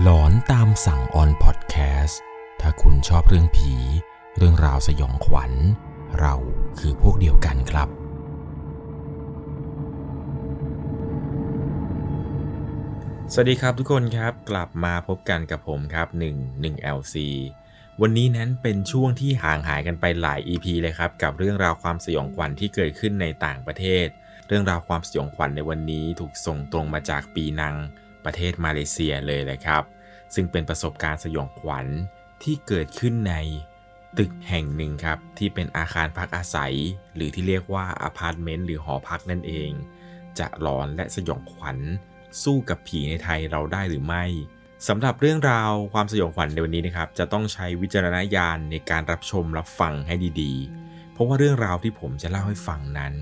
หลอนตามสั่งออนพอดแคสต์ถ้าคุณชอบเรื่องผีเรื่องราวสยองขวัญเราคือพวกเดียวกันครับสวัสดีครับทุกคนครับกลับมาพบกันกับผมครับ11LC วันนี้นั้นเป็นช่วงที่ห่างหายกันไปหลาย EP เลยครับกับเรื่องราวความสยองขวัญที่เกิดขึ้นในต่างประเทศเรื่องราวความสยองขวัญในวันนี้ถูกส่งตรงมาจากปีนังประเทศมาเลเซียเลยแหละครับซึ่งเป็นประสบการณ์สยองขวัญที่เกิดขึ้นในตึกแห่งหนึ่งครับที่เป็นอาคารพักอาศัยหรือที่เรียกว่าอพาร์ตเมนต์หรือหอพักนั่นเองจะหลอนและสยองขวัญสู้กับผีในไทยเราได้หรือไม่สำหรับเรื่องราวความสยองขวัญในวันนี้นะครับจะต้องใช้วิจารณญาณในการรับชมรับฟังให้ดีๆเพราะว่าเรื่องราวที่ผมจะเล่าให้ฟังนั้น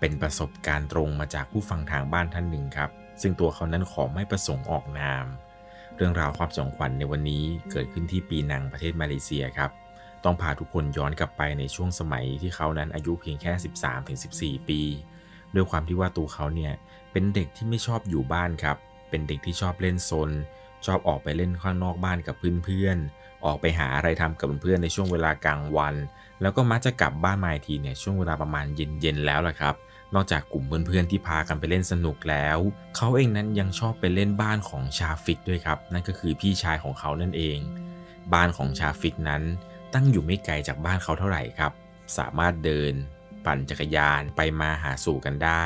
เป็นประสบการณ์ตรงมาจากผู้ฟังทางบ้านท่านหนึ่งครับซึ่งตัวเขานั้นขอไม่ประสงค์ออกนามเรื่องราวความสยองขวัญในวันนี้เกิดขึ้นที่ปีนังประเทศมาเลเซียครับต้องพาทุกคนย้อนกลับไปในช่วงสมัยที่เขานั้นอายุเพียงแค่ 13-14 ปีด้วยความที่ว่าตัวเขาเนี่ยเป็นเด็กที่ไม่ชอบอยู่บ้านครับเป็นเด็กที่ชอบเล่นซนชอบออกไปเล่นข้างนอกบ้านกับเพื่อนๆออกไปหาอะไรทำกับเพื่อนในช่วงเวลากลางวันแล้วก็มักจะกลับบ้านมาอีกทีเนี่ยช่วงเวลาประมาณเย็นๆแล้วล่ะครับนอกจากกลุ่มเพื่อนๆที่พากันไปเล่นสนุกแล้วเขาเองนั้นยังชอบไปเล่นบ้านของชาฟิกด้วยครับนั่นก็คือพี่ชายของเขานั่นเองบ้านของชาฟิกนั้นตั้งอยู่ไม่ไกลจากบ้านเขาเท่าไหร่ครับสามารถเดินปั่นจักรยานไปมาหาสู่กันได้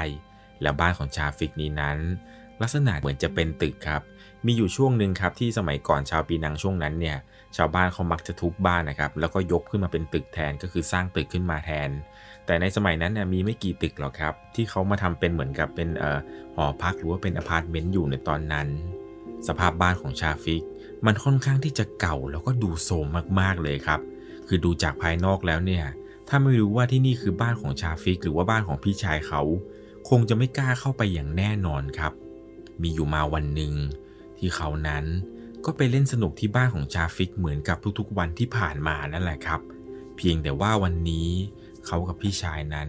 และบ้านของชาฟิกนี้นั้นลักษณะเหมือนจะเป็นตึกครับมีอยู่ช่วงหนึ่งครับที่สมัยก่อนชาวปีนังช่วงนั้นเนี่ยชาวบ้านเขามักจะทุบบ้านนะครับแล้วก็ยกขึ้นมาเป็นตึกแทนก็คือสร้างตึกขึ้นมาแทนแต่ในสมัยนั้นเนี่ยมีไม่กี่ตึกหรอกครับที่เขามาทำเป็นเหมือนกับเป็นหอพักหรือว่าเป็นอพาร์ตเมนต์อยู่ในตอนนั้นสภาพบ้านของชาฟิกมันค่อนข้างที่จะเก่าแล้วก็ดูโทรมมากๆเลยครับคือดูจากภายนอกแล้วเนี่ยถ้าไม่รู้ว่าที่นี่คือบ้านของชาฟิกหรือว่าบ้านของพี่ชายเขาคงจะไม่กล้าเข้าไปอย่างแน่นอนครับมีอยู่มาวันหนึ่งที่เขานั้นก็ไปเล่นสนุกที่บ้านของชาฟิกเหมือนกับทุกๆวันที่ผ่านมานั่นแหละครับเพียงแต่ว่าวันนี้เขากับพี่ชายนั้น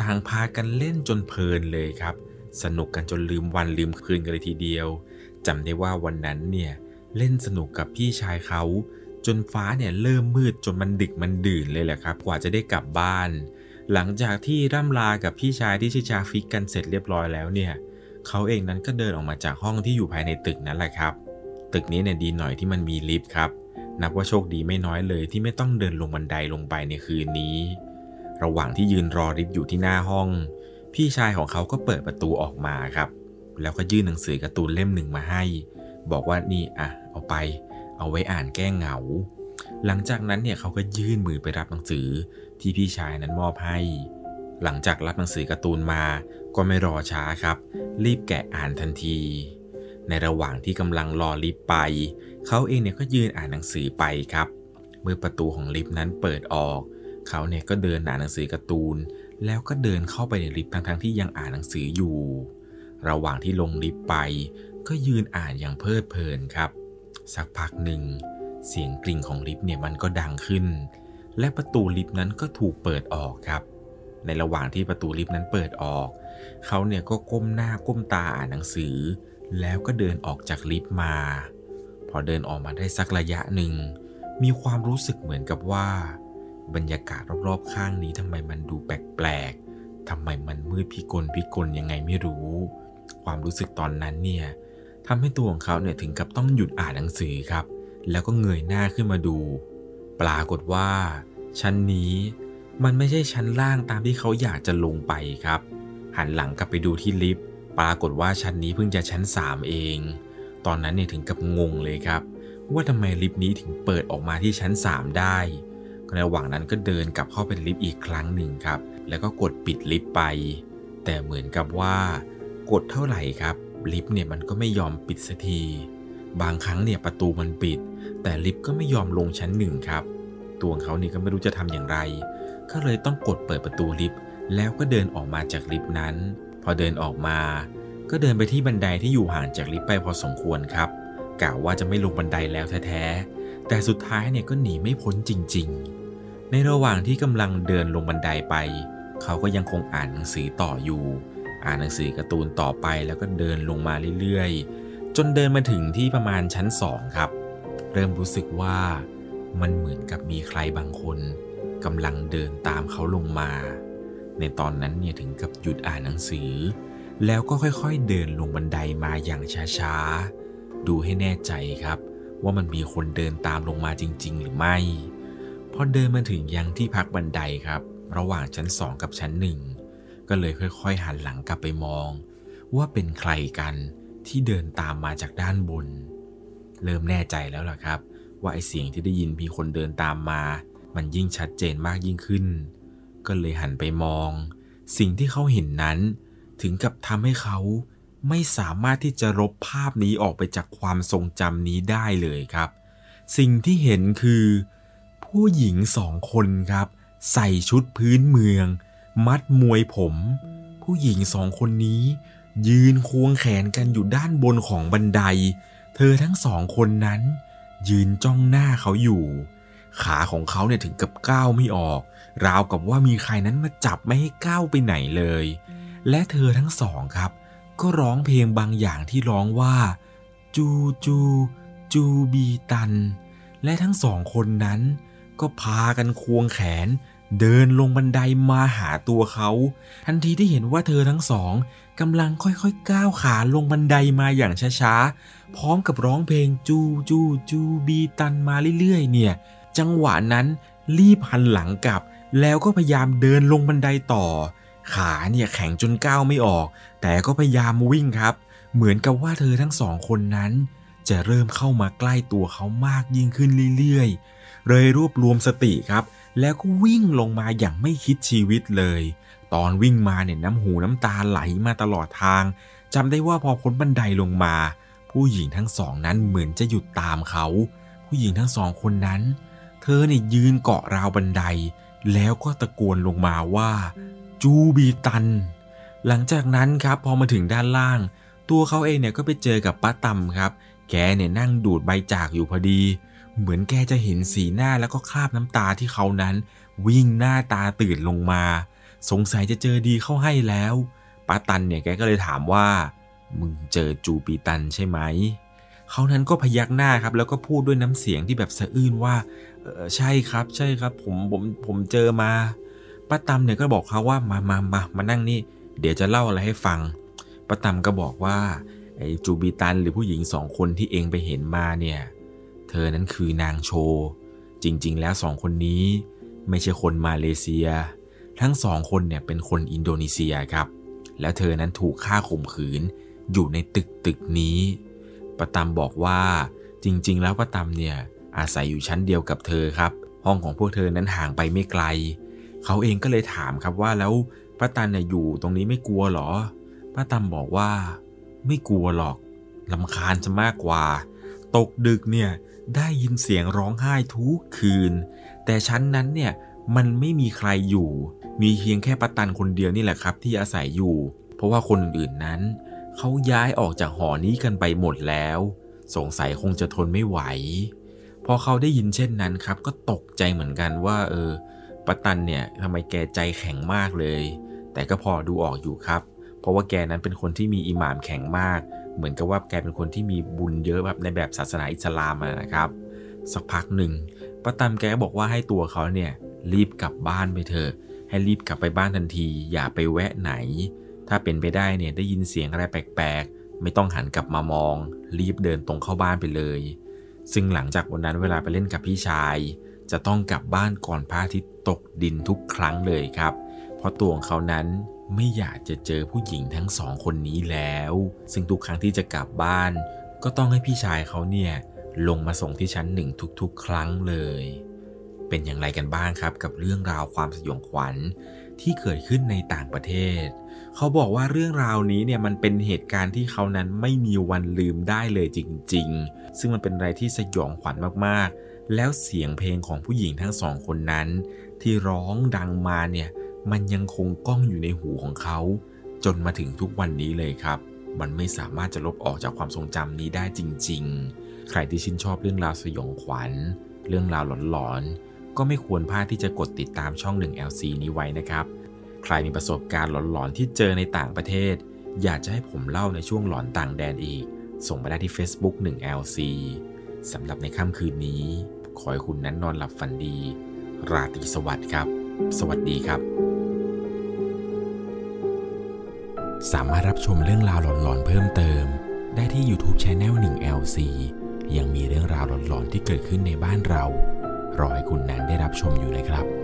ต่างพากันเล่นจนเพลินเลยครับสนุกกันจนลืมวันลืมคืนกันเลยทีเดียวจำได้ว่าวันนั้นเนี่ยเล่นสนุกกับพี่ชายเขาจนฟ้าเนี่ยเริ่มมืดจนมันดึกมันดื่นเลยแหละครับกว่าจะได้กลับบ้านหลังจากที่ร่ำลากับพี่ชายที่ชื่อชาฟิกกันเสร็จเรียบร้อยแล้วเนี่ยเขาเองนั้นก็เดินออกมาจากห้องที่อยู่ภายในตึกนั้นแหละครับตึกนี้เนี่ยดีหน่อยที่มันมีลิฟต์ครับนับว่าโชคดีไม่น้อยเลยที่ไม่ต้องเดินลงบันไดลงไปในคืนนี้ระหว่างที่ยืนรอลิฟต์อยู่ที่หน้าห้องพี่ชายของเขาก็เปิดประตูออกมาครับแล้วก็ยื่นหนังสือการ์ตูนเล่มหนึ่งมาให้บอกว่านี่อ่ะเอาไปเอาไว้อ่านแก้เหงาหลังจากนั้นเนี่ยเขาก็ยื่นมือไปรับหนังสือที่พี่ชายนั้นมอบให้หลังจากรับหนังสือการ์ตูนมาก็ไม่รอช้าครับรีบแกะอ่านทันทีในระหว่างที่กำลังรอลิฟต์ไปเขาเองเนี่ยก็ยืนอ่านหนังสือไปครับเมื่อประตูของลิฟต์นั้นเปิดออกเขาเนี่ยก็เดินอ่านหนังสือการ์ตูนแล้วก็เดินเข้าไปในลิฟต์ทั้งๆที่ยังอ่านหนังสืออยู่ระหว่างที่ลงลิฟต์ไปก็ยืนอ่านอย่างเพลิดเพลินครับสักพักหนึ่งเสียงกริ่งของลิฟต์เนี่ยมันก็ดังขึ้นและประตูลิฟต์นั้นก็ถูกเปิดออกครับในระหว่างที่ประตูลิฟต์นั้นเปิดออกเขาเนี่ยก็ก้มหน้าก้มตาอ่านหนังสือแล้วก็เดินออกจากลิฟต์มาพอเดินออกมาได้สักระยะหนึ่งมีความรู้สึกเหมือนกับว่าบรรยากาศรอบๆข้างนี้ทำไมมันดูแปลกๆทำไมมันมืดพิกลยังไงไม่รู้ความรู้สึกตอนนั้นเนี่ยทำให้ตัวของเขาเนี่ยถึงกับต้องหยุดอ่านหนังสือครับแล้วก็เงยหน้าขึ้นมาดูปรากฏว่าชั้นนี้มันไม่ใช่ชั้นล่างตามที่เขาอยากจะลงไปครับหันหลังกลับไปดูที่ลิฟต์ปรากฏว่าชั้นนี้เพิ่งจะชั้น3เองตอนนั้นเนี่ยถึงกับงงเลยครับว่าทำไมลิฟต์นี้ถึงเปิดออกมาที่ชั้น3ได้ในระหว่างนั้นก็เดินกลับเข้าไปในลิฟต์อีกครั้งหนึ่งครับแล้วก็กดปิดลิฟต์ไปแต่เหมือนกับว่ากดเท่าไหร่ครับลิฟต์เนี่ยมันก็ไม่ยอมปิดสักทีบางครั้งเนี่ยประตูมันปิดแต่ลิฟต์ก็ไม่ยอมลงชั้น1ครับตัวเขาเนี่ยก็ไม่รู้จะทำอย่างไรก็เลยต้องกดเปิดประตูลิฟต์แล้วก็เดินออกมาจากลิฟต์นั้นพอเดินออกมาก็เดินไปที่บันไดที่อยู่ห่างจากลิฟต์ไปพอสมควรครับกล่าวว่าจะไม่ลงบันไดแล้วแท้ๆแต่สุดท้ายเนี่ยก็หนีไม่พ้นจริงๆในระหว่างที่กำลังเดินลงบันไดไปเขาก็ยังคงอ่านหนังสือต่ออยู่อ่านหนังสือการ์ตูนต่อไปแล้วก็เดินลงมาเรื่อยๆ จนเดินมาถึงที่ประมาณชั้น2ครับเริ่มรู้สึกว่ามันเหมือนกับมีใครบางคนกำลังเดินตามเขาลงมาในตอนนั้นเนี่ยถึงกับหยุดอ่านหนังสือแล้วก็ค่อยๆเดินลงบันไดมาอย่างช้าๆดูให้แน่ใจครับว่ามันมีคนเดินตามลงมาจริงๆหรือไม่พอเดินมาถึงยังที่พักบันไดครับระหว่างชั้น2กับชั้น1ก็เลยค่อยๆหันหลังกลับไปมองว่าเป็นใครกันที่เดินตามมาจากด้านบนเริ่มแน่ใจแล้วล่ะครับว่าไอ้เสียงที่ได้ยินมีคนเดินตามมามันยิ่งชัดเจนมากยิ่งขึ้นก็เลยหันไปมองสิ่งที่เขาเห็นนั้นถึงกับทำให้เขาไม่สามารถที่จะลบภาพนี้ออกไปจากความทรงจำนี้ได้เลยครับสิ่งที่เห็นคือผู้หญิง2 คนครับใส่ชุดพื้นเมืองมัดมวยผมผู้หญิง2 คนนี้ยืนควงแขนกันอยู่ด้านบนของบันไดเธอทั้ง2 คนนั้นยืนจ้องหน้าเขาอยู่ขาของเขาเนี่ยถึงกับก้าวไม่ออกราวกับว่ามีใครนั้นมาจับไม่ให้ก้าวไปไหนเลยและเธอทั้ง2ครับก็ร้องเพลงบางอย่างที่ร้องว่าจูจูจูบีตันและทั้ง2 คนนั้นก็พากันควงแขนเดินลงบันไดมาหาตัวเขาทันทีที่เห็นว่าเธอทั้ง2กำลังค่อยๆก้าวขาลงบันไดมาอย่างช้าๆพร้อมกับร้องเพลงจูจูจูบีตันมาเรื่อยๆเนี่ยจังหวะนั้นรีบหันหลังกลับแล้วก็พยายามเดินลงบันไดต่อขาเนี่ยแข็งจนก้าวไม่ออกแต่ก็พยายามวิ่งครับเหมือนกับว่าเธอทั้ง2 คนนั้นจะเริ่มเข้ามาใกล้ตัวเขามากยิ่งขึ้นเรื่อยๆเลยรวบรวมสติครับแล้วก็วิ่งลงมาอย่างไม่คิดชีวิตเลยตอนวิ่งมาเนี่ยน้ำหูน้ำตาไหลมาตลอดทางจำได้ว่าพอพ้นบันไดลงมาผู้หญิงทั้ง2นั้นเหมือนจะหยุดตามเขาผู้หญิงทั้ง2 คนนั้นเธอเนี่ยยืนเกาะราวบันไดแล้วก็ตะโกนลงมาว่าจูบีตันหลังจากนั้นครับพอมาถึงด้านล่างตัวเขาเองเนี่ยก็ไปเจอกับป้าตำครับแกเนี่ยนั่งดูดใบจากอยู่พอดีเหมือนแกจะเห็นสีหน้าแล้วก็คราบน้ำตาที่เขานั้นวิ่งหน้าตาตื่นลงมาสงสัยจะเจอดีเข้าให้แล้วป้าตันเนี่ยแกก็เลยถามว่ามึงเจอจูปีตันใช่ไหมเขานั้นก็พยักหน้าครับแล้วก็พูดด้วยน้ำเสียงที่แบบสะอื้นว่าใช่ครับใช่ครับผมเจอมาป้าตำเนี่ยก็บอกเขาว่ามานั่งนี่เดี๋ยวจะเล่าอะไรให้ฟังป้าตำก็บอกว่าไอ้จูบีตันหรือผู้หญิง2 คนที่เองไปเห็นมาเนี่ยเธอนั้นคือนางโชจริงๆแล้ว2 คนนี้ไม่ใช่คนมาเลเซียทั้ง2 คนเนี่ยเป็นคนอินโดนีเซียครับแล้วเธอนั้นถูกฆ่าข่มขืนอยู่ในตึกนี้ป้าตำบอกว่าจริงๆแล้วป้าตำเนี่ยอาศัยอยู่ชั้นเดียวกับเธอครับห้องของพวกเธอนั้นห่างไปไม่ไกลเขาเองก็เลยถามครับว่าแล้วป้าตันเนี่ยอยู่ตรงนี้ไม่กลัวหรอป้าตำบอกว่าไม่กลัวหรอกรำคาญจะมากกว่าตกดึกเนี่ยได้ยินเสียงร้องไห้ทุกคืนแต่ชั้นนั้นเนี่ยมันไม่มีใครอยู่มีเพียงแค่ป้าตันคนเดียวนี่แหละครับที่อาศัยอยู่เพราะว่าคนอื่นนั้นเขาย้ายออกจากหอนี้กันไปหมดแล้วสงสัยคงจะทนไม่ไหวพอเขาได้ยินเช่นนั้นครับก็ตกใจเหมือนกันว่าป้าตันเนี่ยทำไมแกใจแข็งมากเลยแต่ก็พอดูออกอยู่ครับเพราะว่าแกนั้นเป็นคนที่มีอิหม่ามแข็งมากเหมือนกับว่าแกเป็นคนที่มีบุญเยอะแบบในแบบศาสนาอิสลามนะครับสักพักหนึ่งป้าตันแกบอกว่าให้ตัวเขาเนี่ยรีบกลับบ้านไปเถอะให้รีบกลับไปบ้านทันทีอย่าไปแวะไหนถ้าเป็นไปได้เนี่ยได้ยินเสียงอะไรแปลกๆไม่ต้องหันกลับมามองรีบเดินตรงเข้าบ้านไปเลยซึ่งหลังจากวันนั้นเวลาไปเล่นกับพี่ชายจะต้องกลับบ้านก่อนพระอาทิตย์ตกดินทุกครั้งเลยครับเพราะตัวของเขานั้นไม่อยากจะเจอผู้หญิงทั้ง2 คนนี้แล้วซึ่งทุกครั้งที่จะกลับบ้านก็ต้องให้พี่ชายเขาเนี่ยลงมาส่งที่ชั้น1ทุกๆครั้งเลยเป็นอย่างไรกันบ้างครับกับเรื่องราวความสยองขวัญที่เกิดขึ้นในต่างประเทศเขาบอกว่าเรื่องราวนี้เนี่ยมันเป็นเหตุการณ์ที่เขานั้นไม่มีวันลืมได้เลยจริงๆซึ่งมันเป็นอะไรที่สยองขวัญมากๆแล้วเสียงเพลงของผู้หญิงทั้ง2 คนนั้นที่ร้องดังมาเนี่ยมันยังคงก้องอยู่ในหูของเขาจนมาถึงทุกวันนี้เลยครับมันไม่สามารถจะลบออกจากความทรงจำนี้ได้จริงๆใครที่ชื่นชอบเรื่องราวสยองขวัญเรื่องราวหลอนๆก็ไม่ควรพลาดที่จะกดติดตามช่อง 1LC นี้ไว้นะครับใครมีประสบการณ์หลอนๆที่เจอในต่างประเทศอยากจะให้ผมเล่าในช่วงหลอนต่างแดนอีก ส่งมาได้ที่ Facebook 1LC สำหรับในค่ำคืนนี้ขอให้คุณนั้นนอนหลับฝันดีราตรีสวัสดิ์ครับสวัสดีครับสามารถรับชมเรื่องราวหลอนๆเพิ่มเติมได้ที่ YouTube Channel 1LC ยังมีเรื่องราวหลอนๆที่เกิดขึ้นในบ้านเรารอให้คุณนั้นได้รับชมอยู่นะครับ